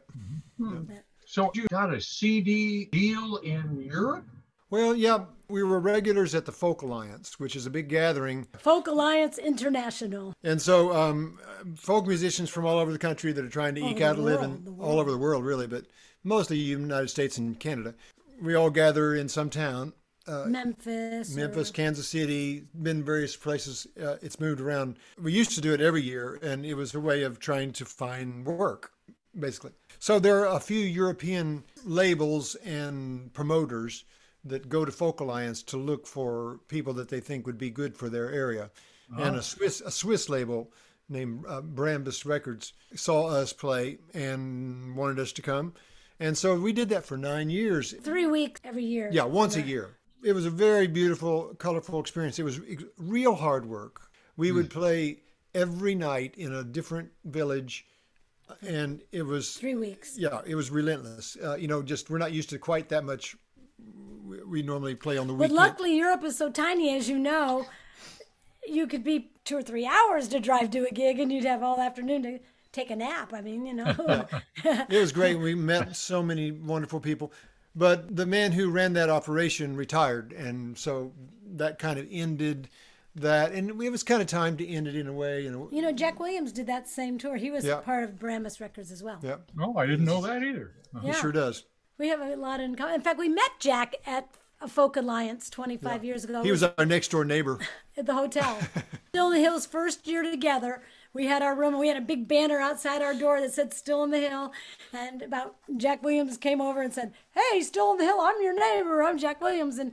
Mm-hmm. So you got a CD deal in Europe? Well, yeah, we were regulars at the Folk Alliance, which is a big gathering. Folk Alliance International. And so folk musicians from all over the country that are trying to eke out a living all over the world, really, but mostly the United States and Canada. We all gather in some town. Memphis, Kansas City, been various places. It's moved around. We used to do it every year, and it was a way of trying to find work, basically. So there are a few European labels and promoters that go to Folk Alliance to look for people that they think would be good for their area. Oh. And a Swiss label named Brambus Records saw us play and wanted us to come. And so we did that for 9 years. 3 weeks every year. Yeah, once a year. It was a very beautiful, colorful experience. It was real hard work. We would play every night in a different village, and it was 3 weeks. Yeah, it was relentless. Just we're not used to quite that much. We normally play on the weekend. But luckily, Europe is so tiny, as you know. You could be 2 or 3 hours to drive to a gig, and you'd have all afternoon to take a nap. I mean, you know. It was great. We met so many wonderful people. But the man who ran that operation retired, and so that kind of ended that. And it was kind of time to end it in a way. Jack Williams did that same tour. He was part of Brambus Records as well. Yeah. Oh, I didn't know that either. Uh-huh. Yeah. He sure does. We have a lot in common. In fact, we met Jack at a Folk Alliance 25 years ago. He was our next-door neighbor. At the hotel. Still on the Hill's first year together. We had our room, and we had a big banner outside our door that said, Still on the Hill. And about Jack Williams came over and said, hey, Still on the Hill, I'm your neighbor, I'm Jack Williams. And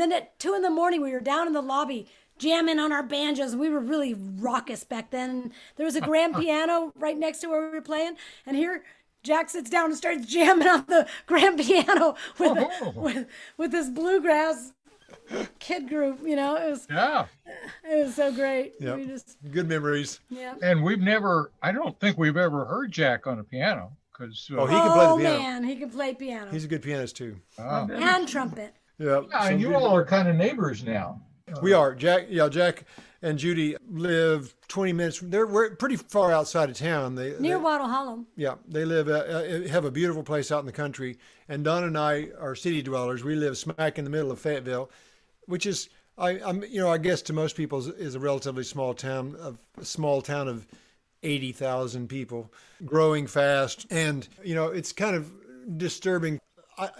then at 2 in the morning, we were down in the lobby jamming on our banjos. We were really raucous back then. And there was a grand piano right next to where we were playing. And here Jack sits down and starts jamming on the grand piano with this bluegrass kid group, it was it was so great. Yeah, good memories. Yeah, and I don't think we've ever heard Jack on a piano because he can play the piano. Man, he can play piano. He's a good pianist too. Oh. And trumpet. And you all are kind of neighbors now. We are. Jack and Judy live 20 minutes. We're pretty far outside of town. Near Wattle Hollow. Yeah, they live, have a beautiful place out in the country. And Don and I are city dwellers. We live smack in the middle of Fayetteville, which is, I guess to most people is a relatively small town of 80,000 people, growing fast. And, it's kind of disturbing.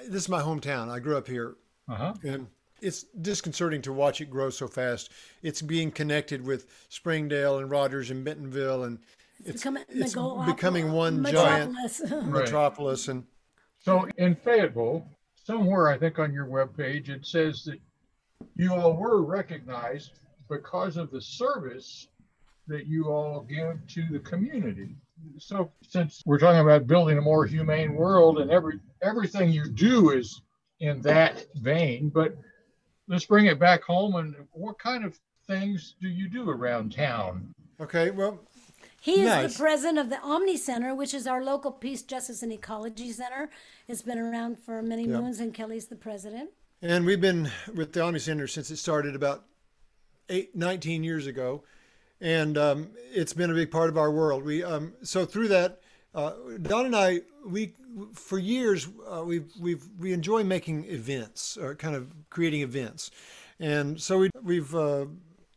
This is my hometown. I grew up here. Uh-huh. And it's disconcerting to watch it grow so fast. It's being connected with Springdale and Rogers and Bentonville, and it's becoming one metropolis. Giant metropolis. And so in Fayetteville, somewhere I think on your webpage, it says that you all were recognized because of the service that you all give to the community. So since we're talking about building a more humane world, and everything you do is in that vein, but let's bring it back home. And what kind of things do you do around town? Okay, well, he is the president of the Omni Center, which is our local peace, justice, and ecology center. It's been around for many moons, and Kelly's the president. And we've been with the Omni Center since it started about 19 years ago. And it's been a big part of our world. We so through that, Don and I, we enjoy making events, or kind of creating events. And so we've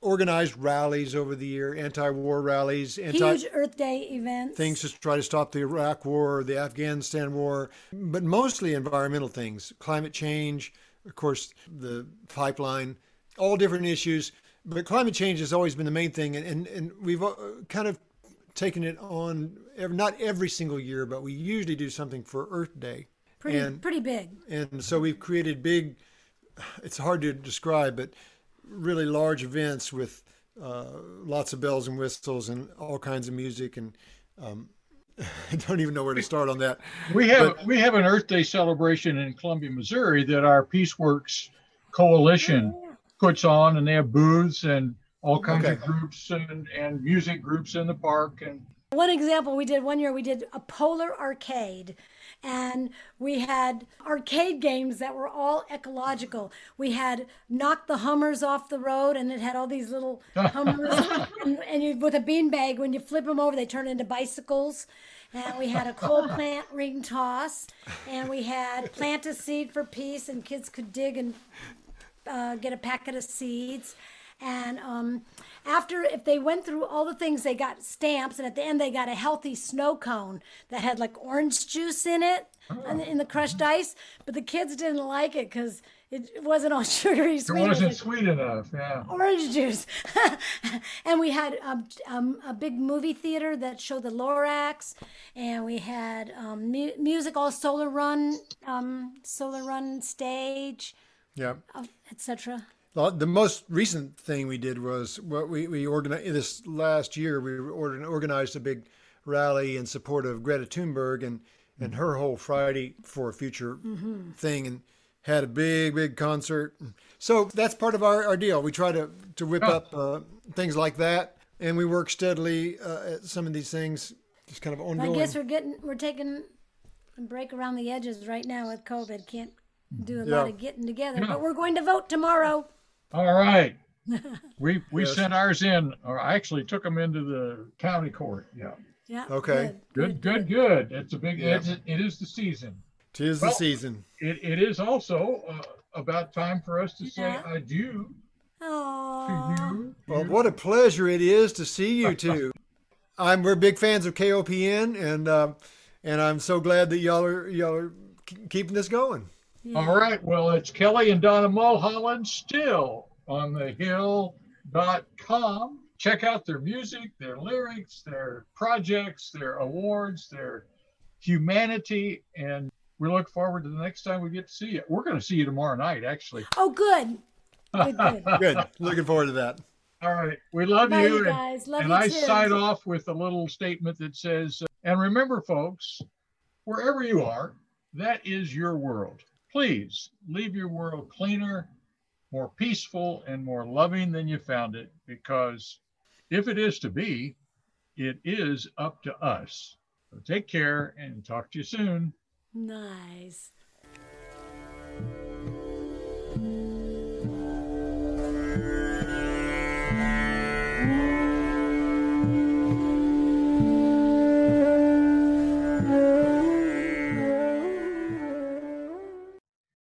organized rallies over the year, anti-war rallies, huge Earth Day events, things to try to stop the Iraq War, the Afghanistan War, but mostly environmental things, climate change, of course, the pipeline, all different issues. But climate change has always been the main thing, and we've kind of taken it on, not every single year, but we usually do something for Earth Day. Pretty big. And so we've created big, it's hard to describe, but really large events with lots of bells and whistles and all kinds of music, and I don't even know where to start on that. We have an Earth Day celebration in Columbia, Missouri that our PeaceWorks Coalition puts on, and they have booths and all kinds of groups and music groups in the park. And one example we did one year, we did a polar arcade, and we had arcade games that were all ecological. We had knocked the Hummers off the road, and it had all these little Hummers, and you, with a beanbag, when you flip them over, they turn into bicycles. And we had a coal plant ring toss, and we had plant a seed for peace, and kids could dig and get a packet of seeds. And after, if they went through all the things, they got stamps, and at the end they got a healthy snow cone that had like orange juice in it in the crushed ice. But the kids didn't like it because it wasn't all sugary sweet. It wasn't sweet enough, yeah. Orange juice. And we had a big movie theater that showed the Lorax, and we had music, all Solar Run stage. Yeah, etc. The most recent thing we did was what we organized this last year. We organized a big rally in support of Greta Thunberg and her whole Friday for a Future thing, and had a big concert. So that's part of our deal. We try to whip up things like that, and we work steadily at some of these things, just kind of ongoing. I guess we're taking a break around the edges right now with COVID. Can't do a lot of getting together, but we're going to vote tomorrow. All right. We sent ours in, or I actually took them into the county court. Yeah. Yeah. Okay. Good. It's a big. Yeah. It is the season. It is the season. It is also about time for us to say adieu to you. Well, what a pleasure it is to see you two. We're big fans of KOPN, and I'm so glad that y'all are keeping this going. Yeah. All right. Well, it's Kelly and Donna Mulhollan, stillonthehill.com. Check out their music, their lyrics, their projects, their awards, their humanity. And we look forward to the next time we get to see you. We're going to see you tomorrow night, actually. Oh, good. Good. Looking forward to that. All right. We love you guys. Love you, and I sign off with a little statement that says, and remember, folks, wherever you are, that is your world. Please leave your world cleaner, more peaceful, and more loving than you found it, because if it is to be, it is up to us. So take care, and talk to you soon. Nice.